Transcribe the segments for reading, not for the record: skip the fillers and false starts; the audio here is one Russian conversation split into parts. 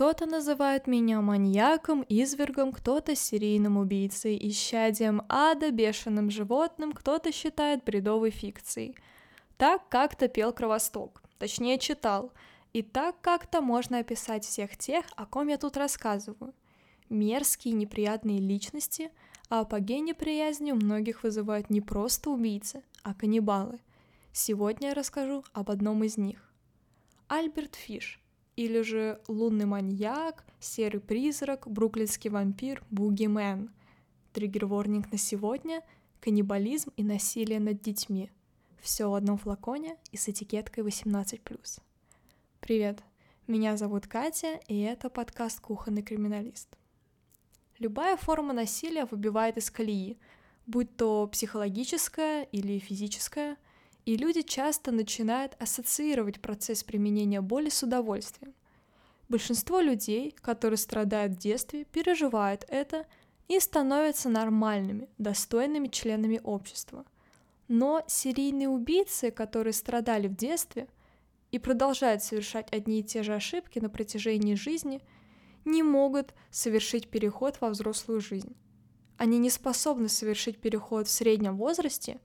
Кто-то называет меня маньяком, извергом, кто-то серийным убийцей, исчадием ада, бешеным животным, кто-то считает бредовой фикцией. Так как-то пел Кровосток, точнее читал, и так как-то можно описать всех тех, о ком я тут рассказываю. Мерзкие, неприятные личности, а апогей неприязни у многих вызывают не просто убийцы, а каннибалы. Сегодня я расскажу об одном из них. Альберт Фиш, или же лунный маньяк, серый призрак, бруклинский вампир, бугимен. Триггер-ворнинг на сегодня – каннибализм и насилие над детьми. Все в одном флаконе и с этикеткой 18+. Привет, меня зовут Катя, и это подкаст «Кухонный криминалист». Любая форма насилия выбивает из колеи, будь то психологическая или физическая, и люди часто начинают ассоциировать процесс применения боли с удовольствием. Большинство людей, которые страдают в детстве, переживают это и становятся нормальными, достойными членами общества. Но серийные убийцы, которые страдали в детстве и продолжают совершать одни и те же ошибки на протяжении жизни, не могут совершить переход во взрослую жизнь. Они не способны совершить переход в среднем возрасте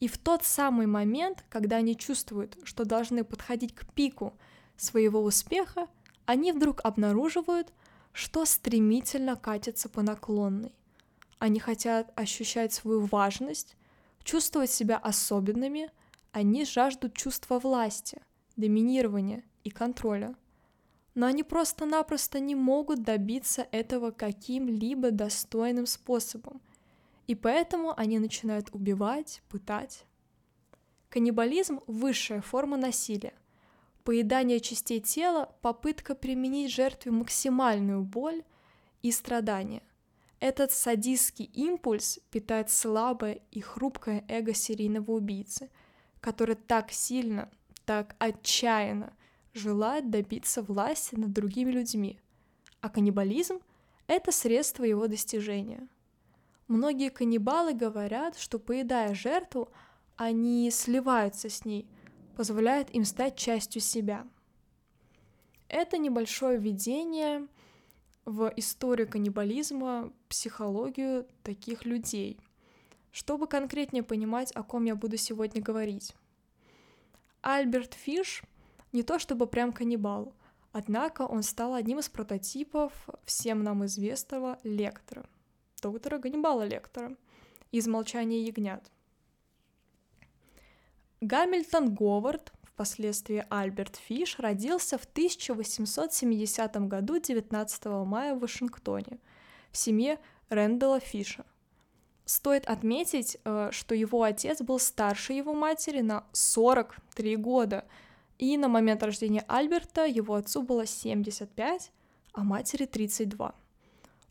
и в тот самый момент, когда они чувствуют, что должны подходить к пику своего успеха, они вдруг обнаруживают, что стремительно катятся по наклонной. Они хотят ощущать свою важность, чувствовать себя особенными, они жаждут чувства власти, доминирования и контроля. Но они просто-напросто не могут добиться этого каким-либо достойным способом, и поэтому они начинают убивать, пытать. Каннибализм – высшая форма насилия. Поедание частей тела – попытка применить жертве максимальную боль и страдания. Этот садистский импульс питает слабое и хрупкое эго серийного убийцы, который так сильно, так отчаянно желает добиться власти над другими людьми, а каннибализм – это средство его достижения. Многие каннибалы говорят, что, поедая жертву, они сливаются с ней, позволяют им стать частью себя. Это небольшое введение в историю каннибализма, психологию таких людей, чтобы конкретнее понимать, о ком я буду сегодня говорить. Альберт Фиш – не то чтобы прям каннибал, однако он стал одним из прототипов всем нам известного Лектора, доктора Ганнибала Лектора, из «Молчания ягнят». Гамильтон Говард, впоследствии Альберт Фиш, родился в 1870 году 19 мая в Вашингтоне в семье Рэндалла Фиша. Стоит отметить, что его отец был старше его матери на 43 года, и на момент рождения Альберта его отцу было 75, а матери 32.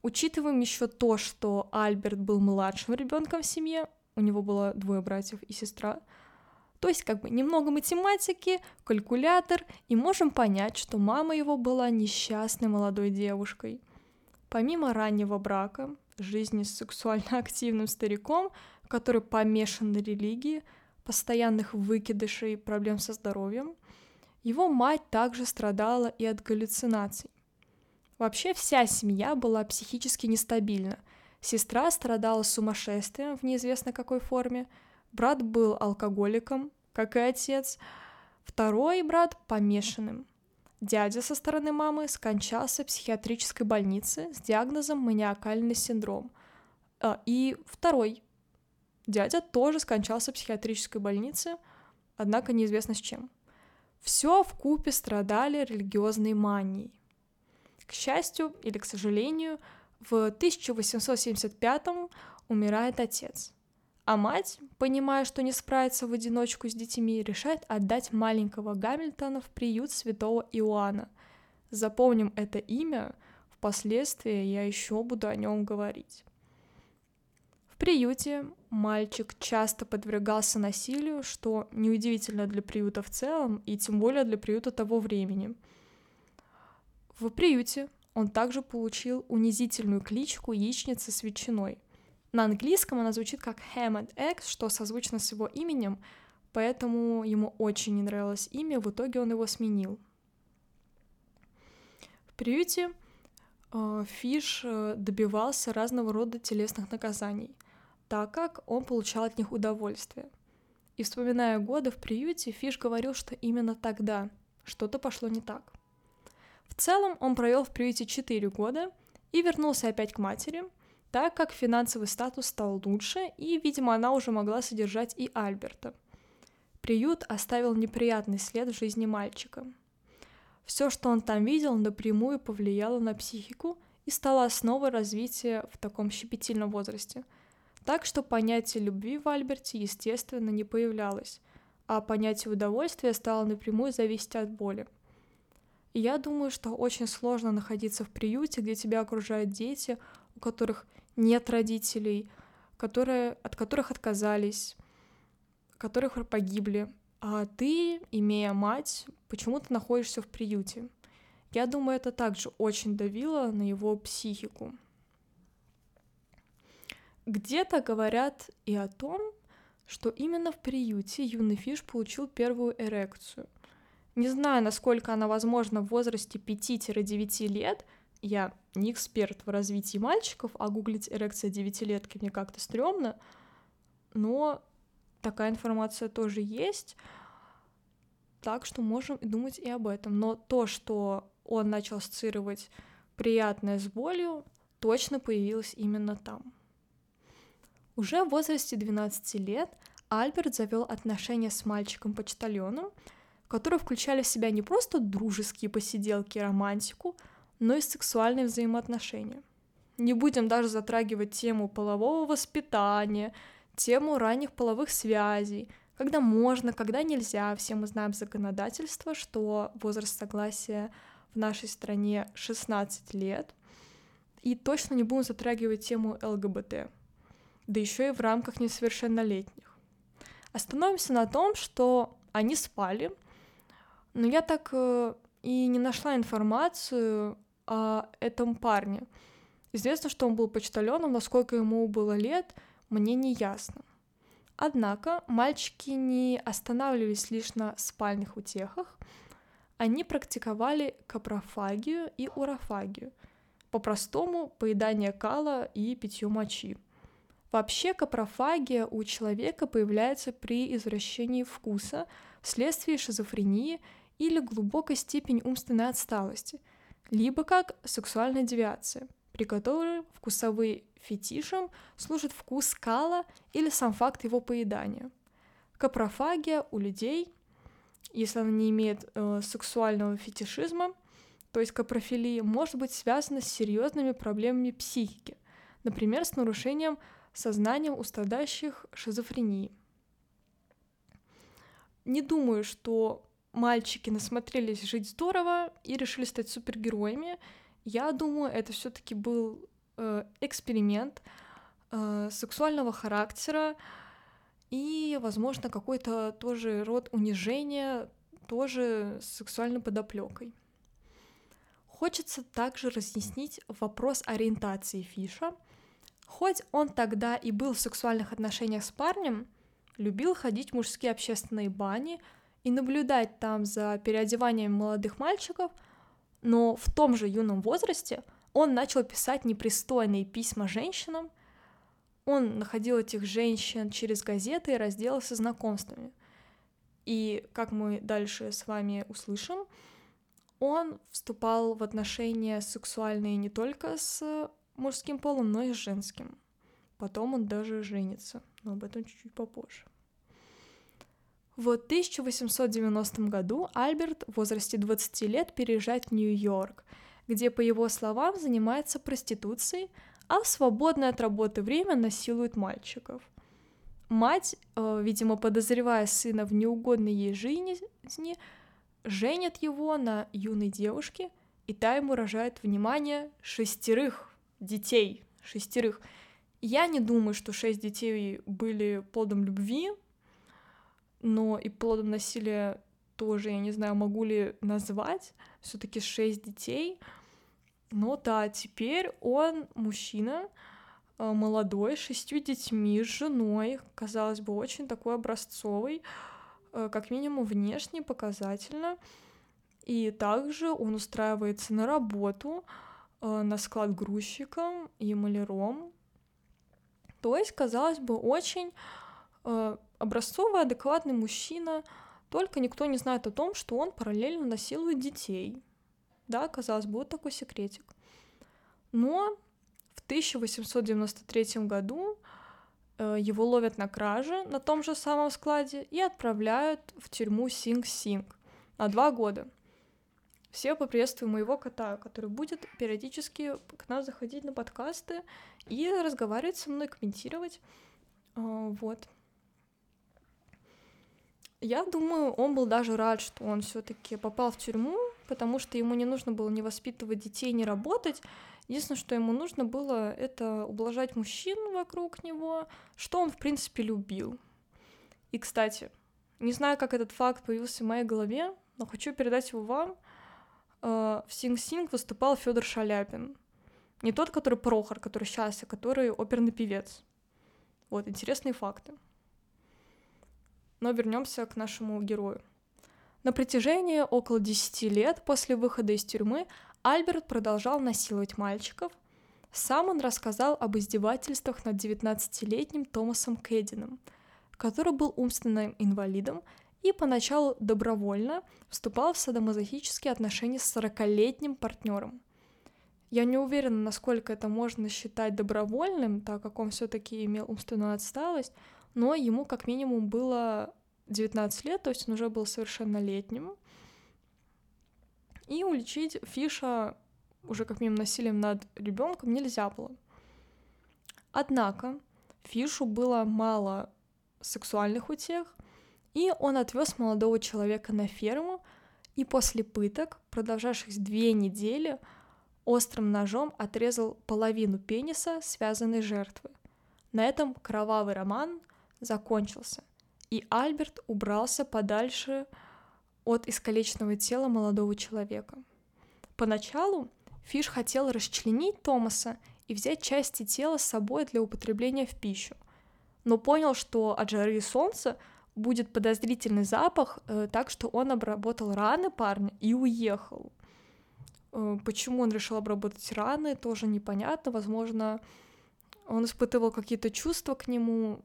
Учитываем еще то, что Альберт был младшим ребенком в семье, у него было 2 братьев и сестра, то есть как бы немного математики, калькулятор, и можем понять, что мама его была несчастной молодой девушкой. Помимо раннего брака, жизни с сексуально активным стариком, который помешан на религии, постоянных выкидышей и проблем со здоровьем, его мать также страдала и от галлюцинаций. Вообще вся семья была психически нестабильна. Сестра страдала сумасшествием в неизвестно какой форме, брат был алкоголиком, как и отец, второй брат – помешанным. Дядя со стороны мамы скончался в психиатрической больнице с диагнозом маниакальный синдром. И второй дядя тоже скончался в психиатрической больнице, однако неизвестно с чем. Все вкупе страдали религиозной манией. К счастью или к сожалению, в 1875-м умирает отец, а мать, понимая, что не справится в одиночку с детьми, решает отдать маленького Гамильтона в приют Святого Иоанна. Запомним это имя, впоследствии я еще буду о нем говорить. В приюте мальчик часто подвергался насилию, что неудивительно для приюта в целом, и тем более для приюта того времени. В приюте он также получил унизительную кличку «Яичница с ветчиной». На английском она звучит как «ham and eggs», что созвучно с его именем, поэтому ему очень не нравилось имя, в итоге он его сменил. В приюте Фиш добивался разного рода телесных наказаний, так как он получал от них удовольствие. И вспоминая годы в приюте, Фиш говорил, что именно тогда что-то пошло не так. В целом он провел в приюте 4 года и вернулся опять к матери, так как финансовый статус стал лучше, и, видимо, она уже могла содержать и Альберта. Приют оставил неприятный след в жизни мальчика. Все, что он там видел, напрямую повлияло на психику и стало основой развития в таком щепетильном возрасте. Так что понятие любви в Альберте, естественно, не появлялось, а понятие удовольствия стало напрямую зависеть от боли. И я думаю, что очень сложно находиться в приюте, где тебя окружают дети, у которых нет родителей, от которых отказались, которых погибли, а ты, имея мать, почему-то находишься в приюте. Я думаю, это также очень давило на его психику. Где-то говорят и о том, что именно в приюте юный Фиш получил первую эрекцию. Не знаю, насколько она возможна в возрасте 5-9 лет, я не эксперт в развитии мальчиков, а гуглить эрекция девятилетки мне как-то стрёмно, но такая информация тоже есть, так что можем думать и об этом. Но то, что он начал ассоциировать приятное с болью, точно появилось именно там. Уже в возрасте 12 лет Альберт завел отношения с мальчиком-почтальоном, которые включали в себя не просто дружеские посиделки и романтику, но и сексуальные взаимоотношения. Не будем даже затрагивать тему полового воспитания, тему ранних половых связей, когда можно, когда нельзя. Все мы знаем законодательство, что возраст согласия в нашей стране 16 лет, и точно не будем затрагивать тему ЛГБТ, да еще и в рамках несовершеннолетних. Остановимся на том, что они спали, но я так и не нашла информацию о этом парне. Известно, что он был почтальоном, насколько ему было лет, мне не ясно. Однако мальчики не останавливались лишь на спальных утехах, они практиковали капрофагию и урофагию, по-простому поедание кала и питье мочи. Вообще капрофагия у человека появляется при извращении вкуса вследствие шизофрении или глубокой степени умственной отсталости, либо как сексуальная девиация, при которой вкусовым фетишем служит вкус кала или сам факт его поедания. Капрофагия у людей, если она не имеет сексуального фетишизма, то есть капрофилия, может быть связана с серьезными проблемами психики, например, с нарушением сознанием у страдающих шизофрении. Не думаю, что мальчики насмотрелись жить здорово и решили стать супергероями. Я думаю, это все-таки был эксперимент сексуального характера и, возможно, какой-то тоже род унижения, тоже с сексуальной подоплекой. Хочется также разъяснить вопрос ориентации Фиша. Хоть он тогда и был в сексуальных отношениях с парнем, любил ходить в мужские общественные бани и наблюдать там за переодеванием молодых мальчиков, но в том же юном возрасте он начал писать непристойные письма женщинам, он находил этих женщин через газеты и разделы со знакомствами. И, как мы дальше с вами услышим, он вступал в отношения сексуальные не только с мужским полом, но и женским. Потом он даже женится, но об этом чуть-чуть попозже. В 1890 году Альберт в возрасте 20 лет переезжает в Нью-Йорк, где, по его словам, занимается проституцией, а в свободное от работы время насилует мальчиков. Мать, видимо, подозревая сына в неугодной ей жизни, женит его на юной девушке, и та ему рожает, внимание, 6 детей, 6. Я не думаю, что 6 детей были плодом любви, но и плодом насилия тоже, я не знаю, могу ли назвать, все-таки 6 детей. Но да, теперь он мужчина, молодой, 6 детьми, с женой, казалось бы, очень такой образцовый, как минимум внешне, показательно, И также он устраивается на работу на склад грузчиком и маляром. То есть, казалось бы, очень образцовый, адекватный мужчина, только никто не знает о том, что он параллельно насилует детей. Да, казалось бы, вот такой секретик. Но в 1893 году его ловят на краже на том же самом складе и отправляют в тюрьму Синг-Синг на 2 года. Все поприветствуем моего кота, который будет периодически к нам заходить на подкасты и разговаривать со мной, комментировать. Вот. Я думаю, он был даже рад, что он все-таки попал в тюрьму, потому что ему не нужно было ни воспитывать детей, ни работать. Единственное, что ему нужно было, это ублажать мужчин вокруг него, что он, в принципе, любил. И, кстати, не знаю, как этот факт появился в моей голове, но хочу передать его вам. В Синг-Синг выступал Федор Шаляпин. Не тот, который Прохор, который сейчас, а который оперный певец. Вот, интересные факты. Но вернемся к нашему герою. На протяжении около 10 лет после выхода из тюрьмы Альберт продолжал насиловать мальчиков. Сам он рассказал об издевательствах над 19-летним Томасом Кэддином, который был умственным инвалидом и поначалу добровольно вступал в садомазохические отношения с 40-летним партнером. Я не уверена, насколько это можно считать добровольным, так как он все-таки имел умственную отсталость, но ему как минимум было 19 лет, то есть он уже был совершеннолетним. И уличить Фиша уже как минимум насилием над ребенком нельзя было. Однако Фишу было мало сексуальных утех, и он отвез молодого человека на ферму, и после пыток, продолжавшихся 2 недели, острым ножом отрезал половину пениса связанной жертвы. На этом кровавый роман закончился, и Альберт убрался подальше от искалеченного тела молодого человека. Поначалу Фиш хотел расчленить Томаса и взять части тела с собой для употребления в пищу, но понял, что от жары и солнца будет подозрительный запах, так что он обработал раны парня и уехал. Почему он решил обработать раны, тоже непонятно. Возможно, он испытывал какие-то чувства к нему,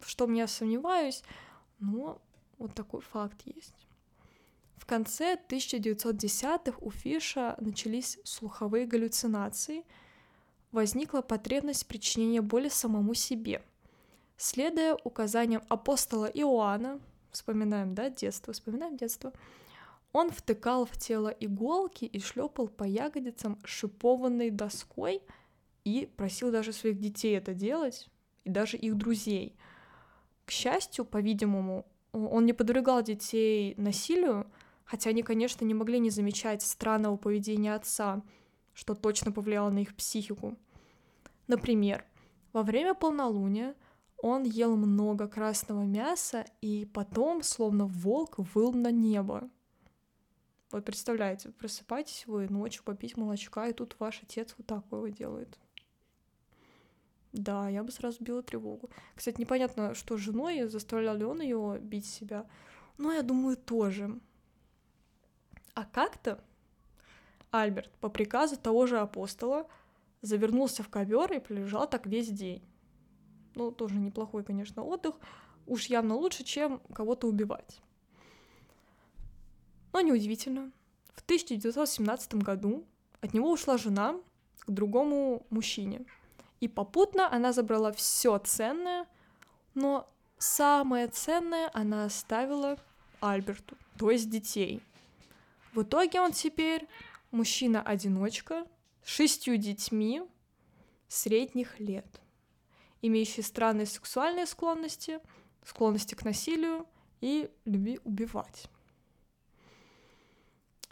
в чем я сомневаюсь, но вот такой факт есть. В конце 1910-х у Фиша начались слуховые галлюцинации. Возникла потребность причинения боли самому себе. Следуя указаниям апостола Иоанна, вспоминаем, да, детство, вспоминаем детство, он втыкал в тело иголки и шлепал по ягодицам шипованной доской и просил даже своих детей это делать, и даже их друзей. К счастью, по-видимому, он не подвергал детей насилию, хотя они, конечно, не могли не замечать странного поведения отца, что точно повлияло на их психику. Например, во время полнолуния он ел много красного мяса и потом, словно волк, выл на небо. Вот представляете, просыпаетесь вы ночью попить молочка, и тут ваш отец вот такое вот делает. Да, я бы сразу била тревогу. Кстати, непонятно, что с женой, заставлял ли он ее бить себя, но я думаю, тоже. А как-то Альберт по приказу того же апостола завернулся в ковер и пролежал так весь день. Ну, тоже неплохой, конечно, отдых. Уж явно лучше, чем кого-то убивать. Но неудивительно. В 1917 году от него ушла жена к другому мужчине. И попутно она забрала все ценное, но самое ценное она оставила Альберту, то есть детей. В итоге он теперь мужчина-одиночка с 6 детьми средних лет, имеющие странные сексуальные склонности, склонности к насилию и любви убивать.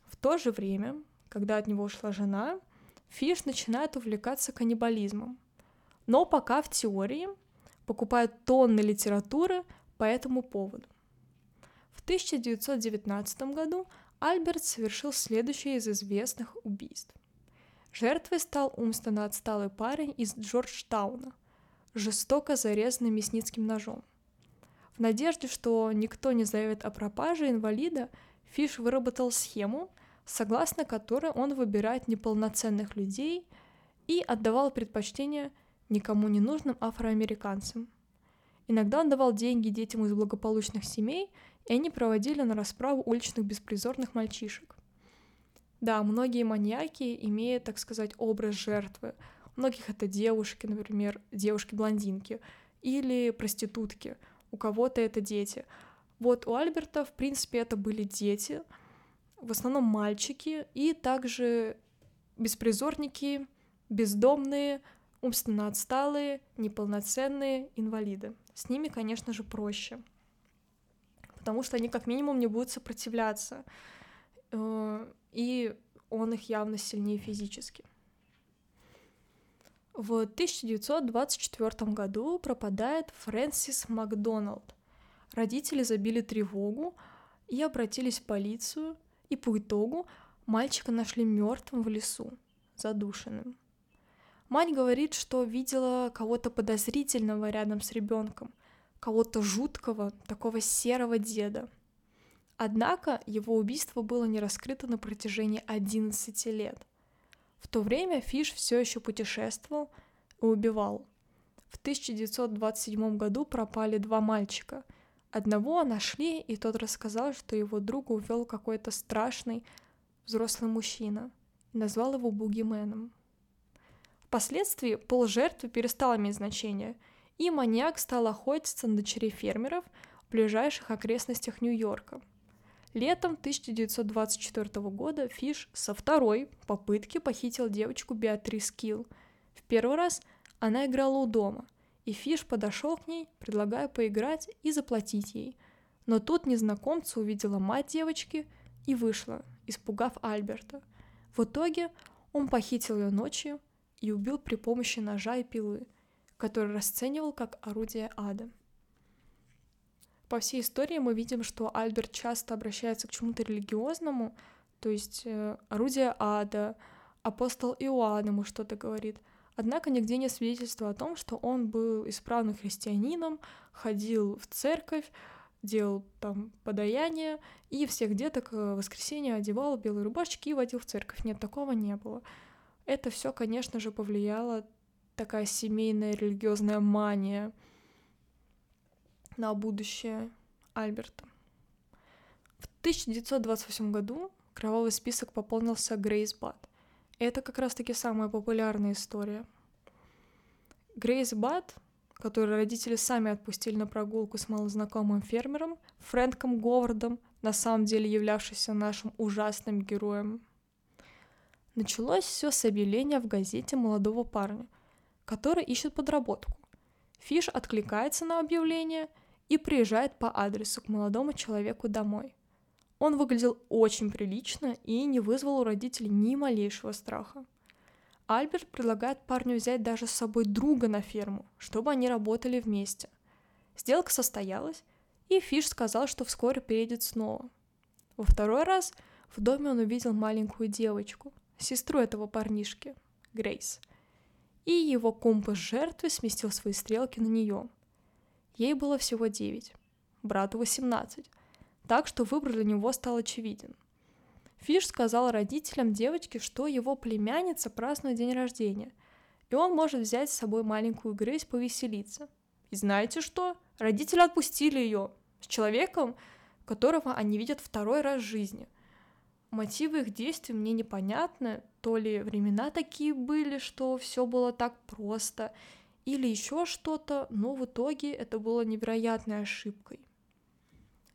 В то же время, когда от него ушла жена, Фиш начинает увлекаться каннибализмом, но пока в теории, покупает тонны литературы по этому поводу. В 1919 году Альберт совершил следующее из известных убийств. Жертвой стал умственно отсталый парень из Джорджтауна, жестоко зарезанный мясницким ножом. В надежде, что никто не заявит о пропаже инвалида, Фиш выработал схему, согласно которой он выбирает неполноценных людей и отдавал предпочтение никому не нужным афроамериканцам. Иногда он давал деньги детям из благополучных семей, и они проводили на расправу уличных беспризорных мальчишек. Да, многие маньяки имеют, так сказать, образ жертвы. У многих это девушки, например, девушки-блондинки, или проститутки, у кого-то это дети. Вот у Альберта, в принципе, это были дети, в основном мальчики, и также беспризорники, бездомные, умственно отсталые, неполноценные, инвалиды. С ними, конечно же, проще, потому что они как минимум не будут сопротивляться, и он их явно сильнее физически. В 1924 году пропадает Фрэнсис Макдоналд. Родители забили тревогу и обратились в полицию, и по итогу мальчика нашли мертвым в лесу, задушенным. Мать говорит, что видела кого-то подозрительного рядом с ребенком, кого-то жуткого, такого серого деда. Однако его убийство было не раскрыто на протяжении 11 лет. В то время Фиш все еще путешествовал и убивал. В 1927 году пропали 2 мальчика. Одного нашли, и тот рассказал, что его друга увел какой-то страшный взрослый мужчина и назвал его бугименом. Впоследствии пол жертвы перестал иметь значение, и маньяк стал охотиться на дочерей фермеров в ближайших окрестностях Нью-Йорка. Летом 1924 года Фиш со второй попытки похитил девочку Беатрис Килл. В первый раз она играла у дома, и Фиш подошел к ней, предлагая поиграть и заплатить ей. Но тут незнакомца увидела мать девочки и вышла, испугав Альберта. В итоге он похитил ее ночью и убил при помощи ножа и пилы, который расценивал как орудие ада. По всей истории мы видим, что Альберт часто обращается к чему-то религиозному, то есть орудие ада, апостол Иоанн ему что-то говорит. Однако нигде нет свидетельства о том, что он был исправным христианином, ходил в церковь, делал там подаяние и всех деток в воскресенье одевал в белые рубашечки и водил в церковь. Нет, такого не было. Это все, конечно же, повлияло такая семейная религиозная мания на будущее Альберта. В 1928 году кровавый список пополнился Грейс Бад. Это как раз-таки самая популярная история. Грейс Бад, которую родители сами отпустили на прогулку с малознакомым фермером Фрэнком Говардом, на самом деле являвшийся нашим ужасным героем. Началось все с объявления в газете молодого парня, который ищет подработку. Фиш откликается на объявление и приезжает по адресу к молодому человеку домой. Он выглядел очень прилично и не вызвал у родителей ни малейшего страха. Альберт предлагает парню взять даже с собой друга на ферму, чтобы они работали вместе. Сделка состоялась, и Фиш сказал, что вскоре приедет снова. Во второй раз в доме он увидел маленькую девочку, сестру этого парнишки, Грейс, и его компас жертвы сместил свои стрелки на нее. Ей было всего 9, брату 18, так что выбор для него стал очевиден. Фиш сказал родителям девочки, что его племянница празднует день рождения, и он может взять с собой маленькую Грейс повеселиться. И знаете что? Родители отпустили ее с человеком, которого они видят второй раз в жизни. Мотивы их действий мне непонятны, то ли времена такие были, что все было так просто, или еще что-то, но в итоге это было невероятной ошибкой.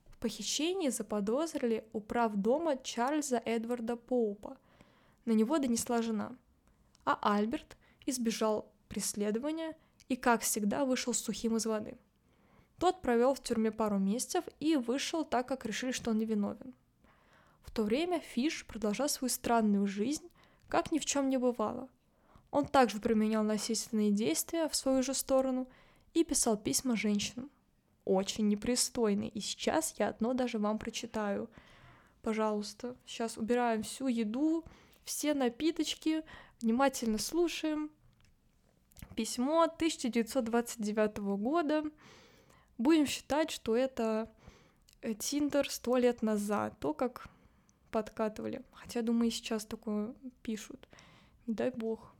В похищении заподозрили управдома Чарльза Эдварда Поупа. На него донесла жена, а Альберт избежал преследования и, как всегда, вышел сухим из воды. Тот провел в тюрьме пару месяцев и вышел, так как решили, что он невиновен. В то время Фиш продолжал свою странную жизнь, как ни в чем не бывало. Он также применял насильственные действия в свою же сторону и писал письма женщинам. Очень непристойный, и сейчас я одно даже вам прочитаю. Пожалуйста, сейчас убираем всю еду, все напиточки, внимательно слушаем. Письмо 1929 года. Будем считать, что это Тиндер 100 лет назад, то, как подкатывали. Хотя, думаю, и сейчас такое пишут. Не дай бог.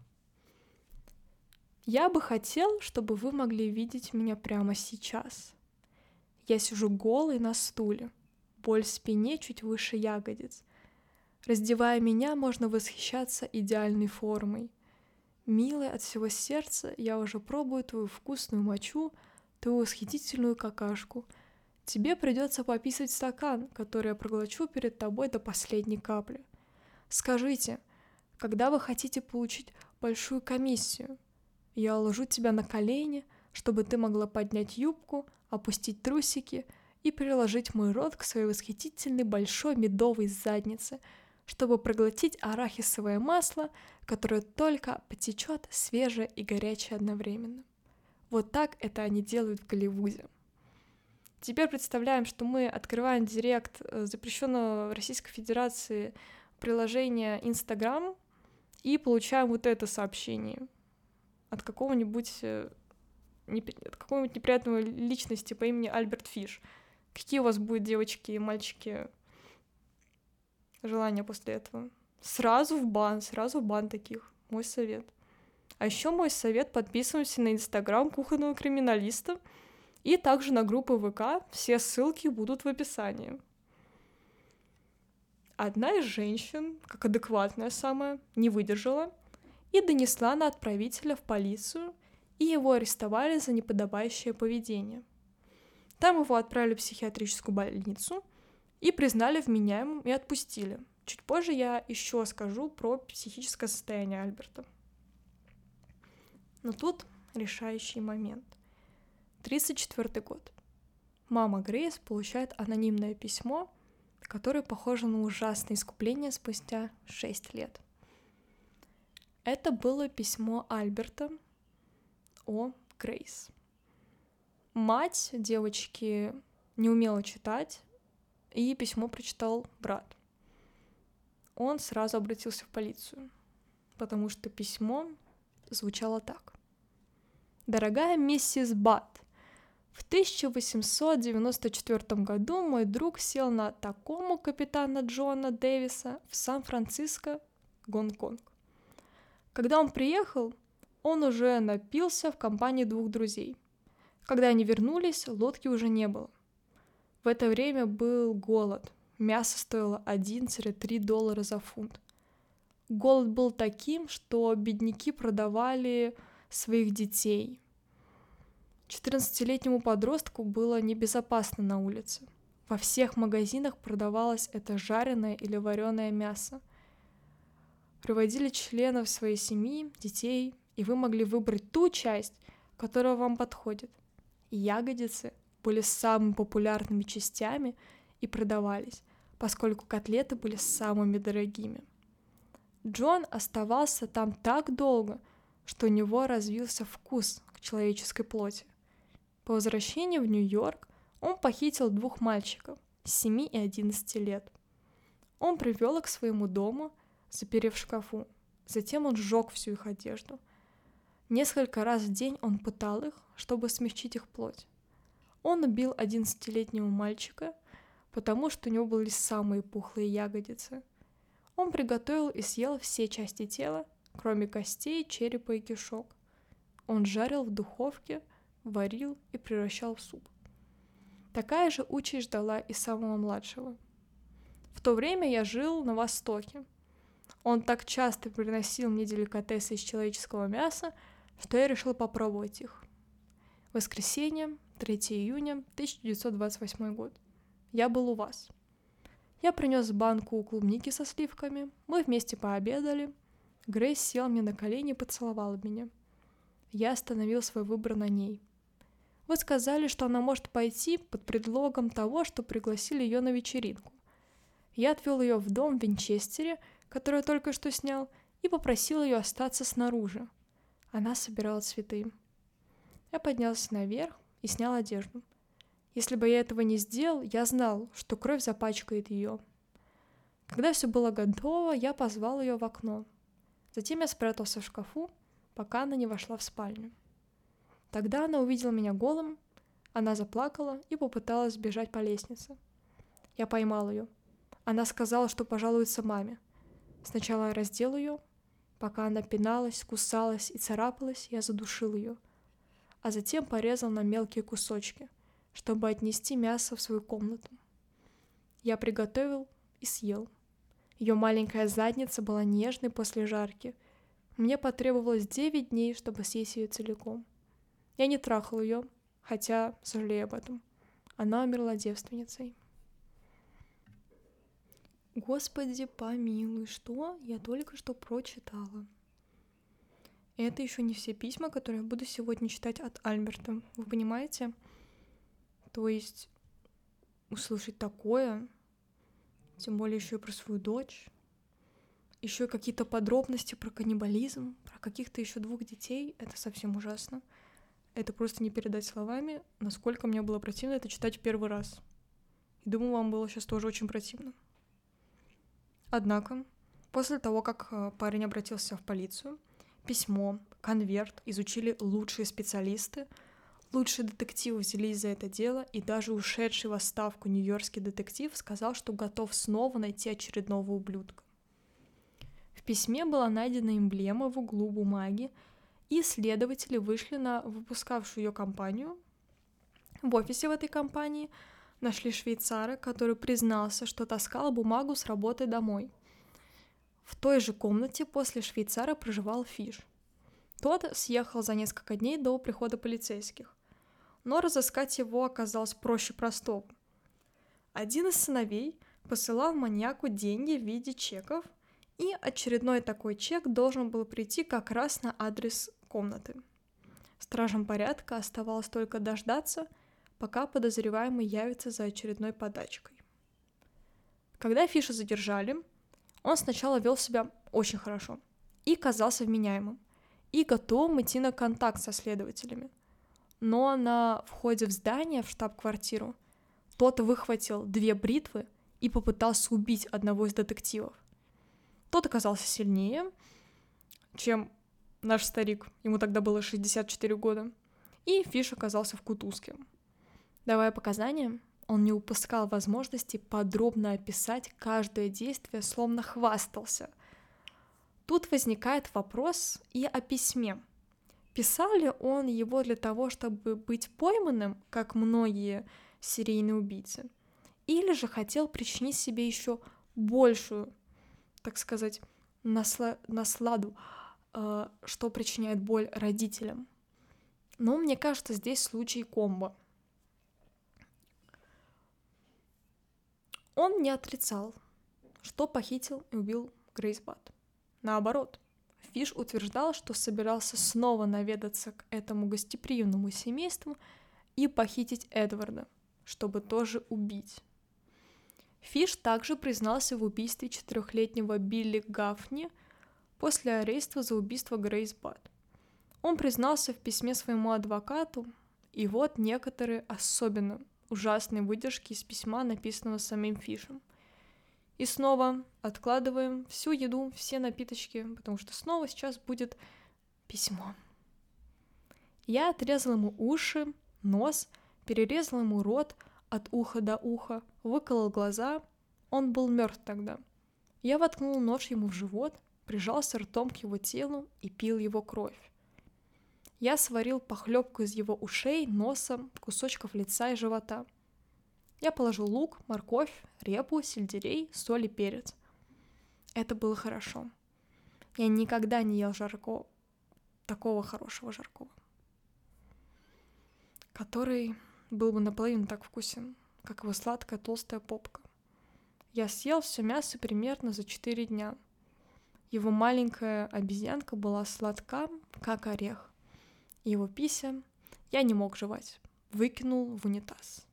Я бы хотел, чтобы вы могли видеть меня прямо сейчас. Я сижу голый на стуле. Боль в спине чуть выше ягодиц. Раздевая меня, можно восхищаться идеальной формой. Милая от всего сердца, я уже пробую твою вкусную мочу, твою восхитительную какашку. Тебе придется пописать в стакан, который я проглочу перед тобой до последней капли. Скажите, когда вы хотите получить большую комиссию? Я уложу тебя на колени, чтобы ты могла поднять юбку, опустить трусики и приложить мой рот к своей восхитительной большой медовой заднице, чтобы проглотить арахисовое масло, которое только потечет свежее и горячее одновременно. Вот так это они делают в Голливуде. Теперь представляем, что мы открываем директ запрещенного в Российской Федерации приложения Instagram и получаем вот это сообщение от какого-нибудь неприятного личности по имени Альберт Фиш. Какие у вас будут, девочки и мальчики, желания после этого? Сразу в бан таких. Мой совет. А еще мой совет: подписываемся на Инстаграм Кухонного криминалиста и также на группу ВК. Все ссылки будут в описании. Одна из женщин, как адекватная самая, не выдержала и донесла на отправителя в полицию, и его арестовали за неподобающее поведение. Там его отправили в психиатрическую больницу и признали вменяемым и отпустили. Чуть позже я еще скажу про психическое состояние Альберта. Но тут решающий момент. 1934 год. Мама Грейс получает анонимное письмо, которое похоже на ужасное искупление спустя 6 лет. Это было письмо Альберта о Грейс. Мать девочки не умела читать, и письмо прочитал брат. Он сразу обратился в полицию, потому что письмо звучало так. «Дорогая миссис Бад, в 1894 году мой друг сел на такому капитана Джона Дэвиса в Сан-Франциско, Гонконг. Когда он приехал, он уже напился в компании двух друзей. Когда они вернулись, лодки уже не было. В это время был голод. Мясо стоило $1-3 за фунт. Голод был таким, что бедняки продавали своих детей. 14-летнему подростку было небезопасно на улице. Во всех магазинах продавалось это жареное или вареное мясо. Приводили членов своей семьи, детей, и вы могли выбрать ту часть, которая вам подходит. Ягодицы были самыми популярными частями и продавались, поскольку котлеты были самыми дорогими. Джон оставался там так долго, что у него развился вкус к человеческой плоти. По возвращении в Нью-Йорк он похитил 2 мальчиков, 7 и 11 лет. Он привел их к своему дому, заперев в шкафу. Затем он сжег всю их одежду. Несколько раз в день он пытал их, чтобы смягчить их плоть. Он убил 11-летнего мальчика, потому что у него были самые пухлые ягодицы. Он приготовил и съел все части тела, кроме костей, черепа и кишок. Он жарил в духовке, варил и превращал в суп. Такая же участь ждала и самого младшего. В то время я жил на Востоке. Он так часто приносил мне деликатесы из человеческого мяса, что я решил попробовать их. Воскресенье, 3 июня 1928 год. Я был у вас. Я принес банку клубники со сливками, мы вместе пообедали. Грейс села мне на колени и поцеловала меня. Я остановил свой выбор на ней. Вы сказали, что она может пойти под предлогом того, что пригласили ее на вечеринку. Я отвел ее в дом в Винчестере, которую только что снял, и попросил ее остаться снаружи. Она собирала цветы. Я поднялся наверх и снял одежду. Если бы я этого не сделал, я знал, что кровь запачкает ее. Когда все было готово, я позвал ее в окно. Затем я спрятался в шкафу, пока она не вошла в спальню. Тогда она увидела меня голым, она заплакала и попыталась сбежать по лестнице. Я поймал ее. Она сказала, что пожалуется маме. Сначала я раздел ее, пока она пиналась, кусалась и царапалась, я задушил ее, а затем порезал на мелкие кусочки, чтобы отнести мясо в свою комнату. Я приготовил и съел. Ее маленькая задница была нежной после жарки. Мне потребовалось 9 дней, чтобы съесть ее целиком. Я не трахал ее, хотя сожалею об этом. Она умерла девственницей. Господи, помилуй, что я только что прочитала. Это еще не все письма, которые я буду сегодня читать от Альберта. Вы понимаете? То есть услышать такое, тем более еще и про свою дочь, еще и какие-то подробности про каннибализм, про каких-то еще 2 детей, это совсем ужасно. Это просто не передать словами, насколько мне было противно это читать в первый раз. И думаю, вам было сейчас тоже очень противно. Однако, после того, как парень обратился в полицию, письмо, конверт изучили лучшие специалисты, лучшие детективы взялись за это дело, и даже ушедший в отставку нью-йоркский детектив сказал, что готов снова найти очередного ублюдка. В письме была найдена эмблема в углу бумаги, и следователи вышли на выпускавшую ее компанию. В офисе в этой компании нашли швейцара, который признался, что таскал бумагу с работы домой. В той же комнате после швейцара проживал Фиш. Тот съехал за несколько дней до прихода полицейских, но разыскать его оказалось проще простого. Один из сыновей посылал маньяку деньги в виде чеков, и очередной такой чек должен был прийти как раз на адрес комнаты. Стражам порядка оставалось только дождаться, пока подозреваемый явится за очередной подачкой. Когда Фиша задержали, он сначала вел себя очень хорошо и казался вменяемым, и готовым идти на контакт со следователями. Но на входе в здание, в штаб-квартиру, тот выхватил 2 бритвы и попытался убить одного из детективов. Тот оказался сильнее, чем наш старик, ему тогда было 64 года, и Фиш оказался в кутузке. Давая показания, он не упускал возможности подробно описать каждое действие, словно хвастался. Тут возникает вопрос и о письме. Писал ли он его для того, чтобы быть пойманным, как многие серийные убийцы, или же хотел причинить себе еще большую, так сказать, насладу, что причиняет боль родителям? Но мне кажется, здесь случай комбо. Он не отрицал, что похитил и убил Грейс Бад. Наоборот, Фиш утверждал, что собирался снова наведаться к этому гостеприимному семейству и похитить Эдварда, чтобы тоже убить. Фиш также признался в убийстве 4-летнего Билли Гафни после ареста за убийство Грейс Бад. Он признался в письме своему адвокату, и вот некоторые особенно ужасные выдержки из письма, написанного самим Фишем. И снова откладываем всю еду, все напиточки, потому что снова сейчас будет письмо. Я отрезал ему уши, нос, перерезал ему рот от уха до уха, выколол глаза, он был мертв тогда. Я воткнул нож ему в живот, прижался ртом к его телу и пил его кровь. Я сварил похлебку из его ушей, носа, кусочков лица и живота. Я положил лук, морковь, репу, сельдерей, соль и перец. Это было хорошо. Я никогда не ел жаркого, такого хорошего жаркого, который был бы наполовину так вкусен, как его сладкая толстая попка. Я съел все мясо примерно за 4 дня. Его маленькая обезьянка была сладка, как орех. Его пися я не мог жевать. Выкинул в унитаз.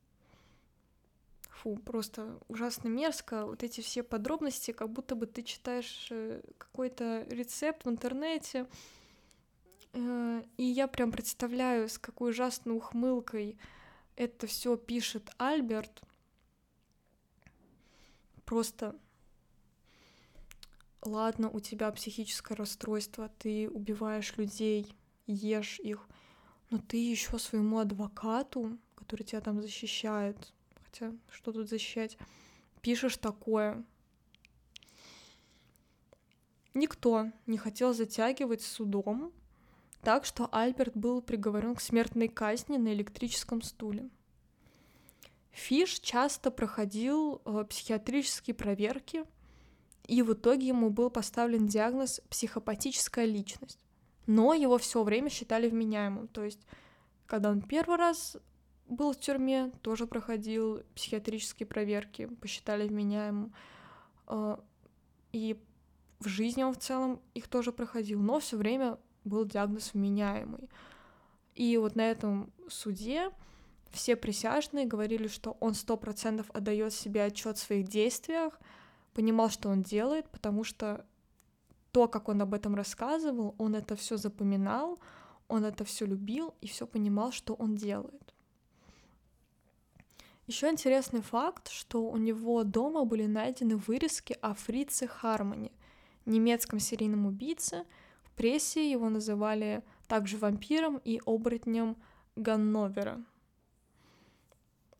Фу, просто ужасно мерзко. Вот эти все подробности, как будто бы ты читаешь какой-то рецепт в интернете. И я прям представляю, с какой ужасной ухмылкой это все пишет Альберт. Просто ладно, у тебя психическое расстройство, ты убиваешь людей, ешь их, но ты еще своему адвокату, который тебя там защищает, хотя что тут защищать, пишешь такое? Никто не хотел затягивать судом, так что Альберт был приговорен к смертной казни на электрическом стуле. Фиш часто проходил психиатрические проверки, и в итоге ему был поставлен диагноз «психопатическая личность». Но его все время считали вменяемым, то есть когда он первый раз был в тюрьме, тоже проходил психиатрические проверки, посчитали вменяемым, и в жизни он в целом их тоже проходил, но все время был диагноз вменяемый. И вот на этом суде все присяжные говорили, что он 100% отдает себе отчет в своих действиях, понимал, что он делает, потому что то, как он об этом рассказывал, он это все запоминал, он это все любил и все понимал, что он делает. Еще интересный факт, что у него дома были найдены вырезки о Фрице Хармоне, немецком серийном убийце. В прессе его называли также вампиром и оборотнем Ганновера.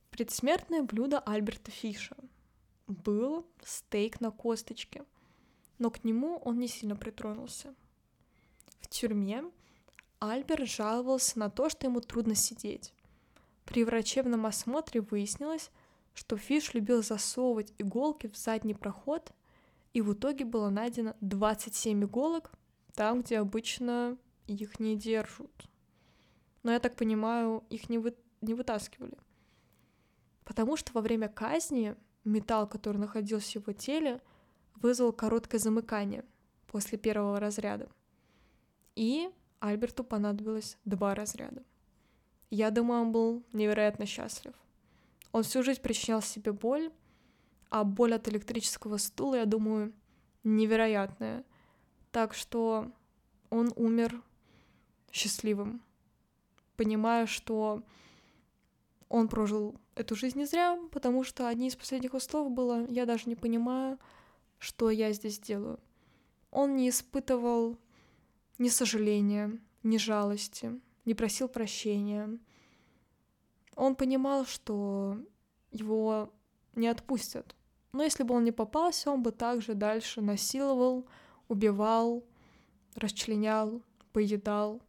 Предсмертное блюдо Альберта Фиша был стейк на косточке, но к нему он не сильно притронулся. В тюрьме Альберт жаловался на то, что ему трудно сидеть. При врачебном осмотре выяснилось, что Фиш любил засовывать иголки в задний проход, и в итоге было найдено 27 иголок там, где обычно их не держат. Но, я так понимаю, их не вытаскивали. Потому что во время казни металл, который находился в его теле, вызвал короткое замыкание после первого разряда. И Альберту понадобилось 2 разряда. Я думаю, он был невероятно счастлив. Он всю жизнь причинял себе боль, а боль от электрического стула, я думаю, невероятная. Так что он умер счастливым, понимая, что он прожил эту жизнь не зря, потому что одни из последних его слов было «я даже не понимаю, что я здесь делаю». Он не испытывал ни сожаления, ни жалости, не просил прощения. Он понимал, что его не отпустят. Но если бы он не попался, он бы также дальше насиловал, убивал, расчленял, поедал,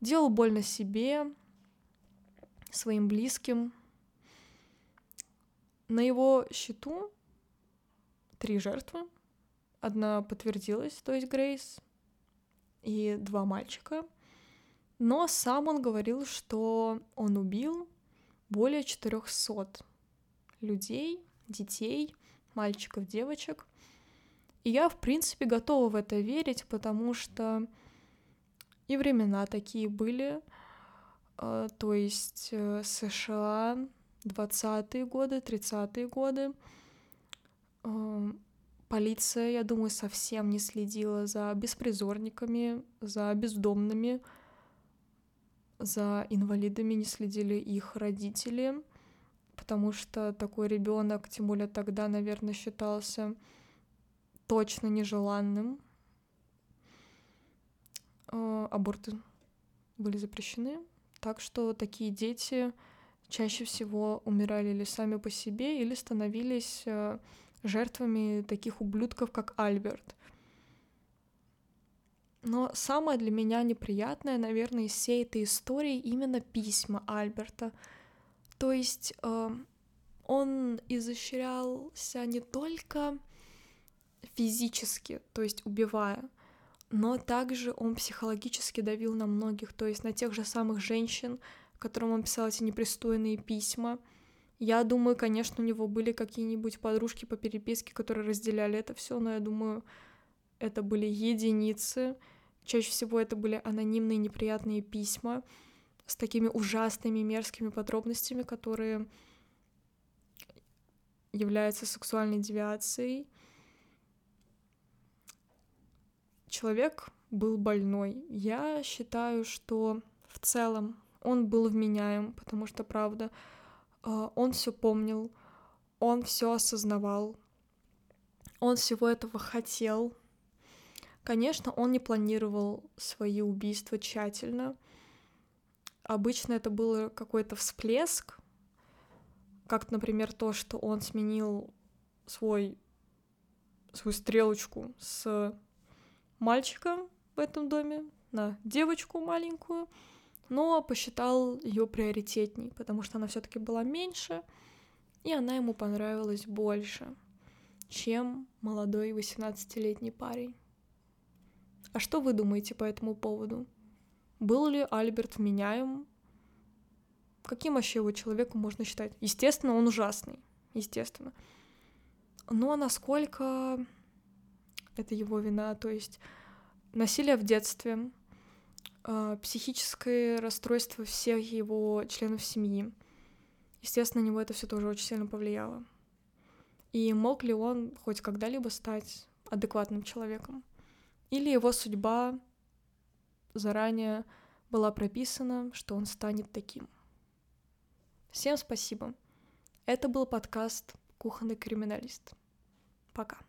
делал больно себе, своим близким. На его счету 3 жертвы. 1 подтвердилась, то есть Грейс, и 2 мальчика. Но сам он говорил, что он убил более 400 людей, детей, мальчиков, девочек. И я, в принципе, готова в это верить, потому что и времена такие были, то есть США, 20-е годы, 30-е годы. Полиция, я думаю, совсем не следила за беспризорниками, за бездомными, за инвалидами не следили их родители, потому что такой ребенок, тем более тогда, наверное, считался точно нежеланным. Аборты были запрещены, так что такие дети чаще всего умирали или сами по себе, или становились жертвами таких ублюдков, как Альберт. Но самое для меня неприятное, наверное, из всей этой истории именно письма Альберта. То есть он изощрялся не только физически, то есть убивая, но также он психологически давил на многих, то есть на тех же самых женщин, которым он писал эти непристойные письма. Я думаю, конечно, у него были какие-нибудь подружки по переписке, которые разделяли это все, но я думаю, это были единицы. Чаще всего это были анонимные неприятные письма с такими ужасными мерзкими подробностями, которые являются сексуальной девиацией. Человек был больной. Я считаю, что в целом он был вменяем, потому что, правда, он все помнил, он все осознавал, он всего этого хотел. Конечно, он не планировал свои убийства тщательно. Обычно это был какой-то всплеск, Как, например, то, что он сменил свою стрелочку с мальчика в этом доме на девочку маленькую, но посчитал ее приоритетней, потому что она все-таки была меньше, и она ему понравилась больше, чем молодой 18-летний парень. А что вы думаете по этому поводу? Был ли Альберт вменяем? Каким вообще его человеком можно считать? Естественно, он ужасный. Естественно. Но насколько это его вина? То есть насилие в детстве, психическое расстройство всех его членов семьи. Естественно, на него это все тоже очень сильно повлияло. И мог ли он хоть когда-либо стать адекватным человеком? Или его судьба заранее была прописана, что он станет таким? Всем спасибо. Это был подкаст «Кухонный криминалист». Пока.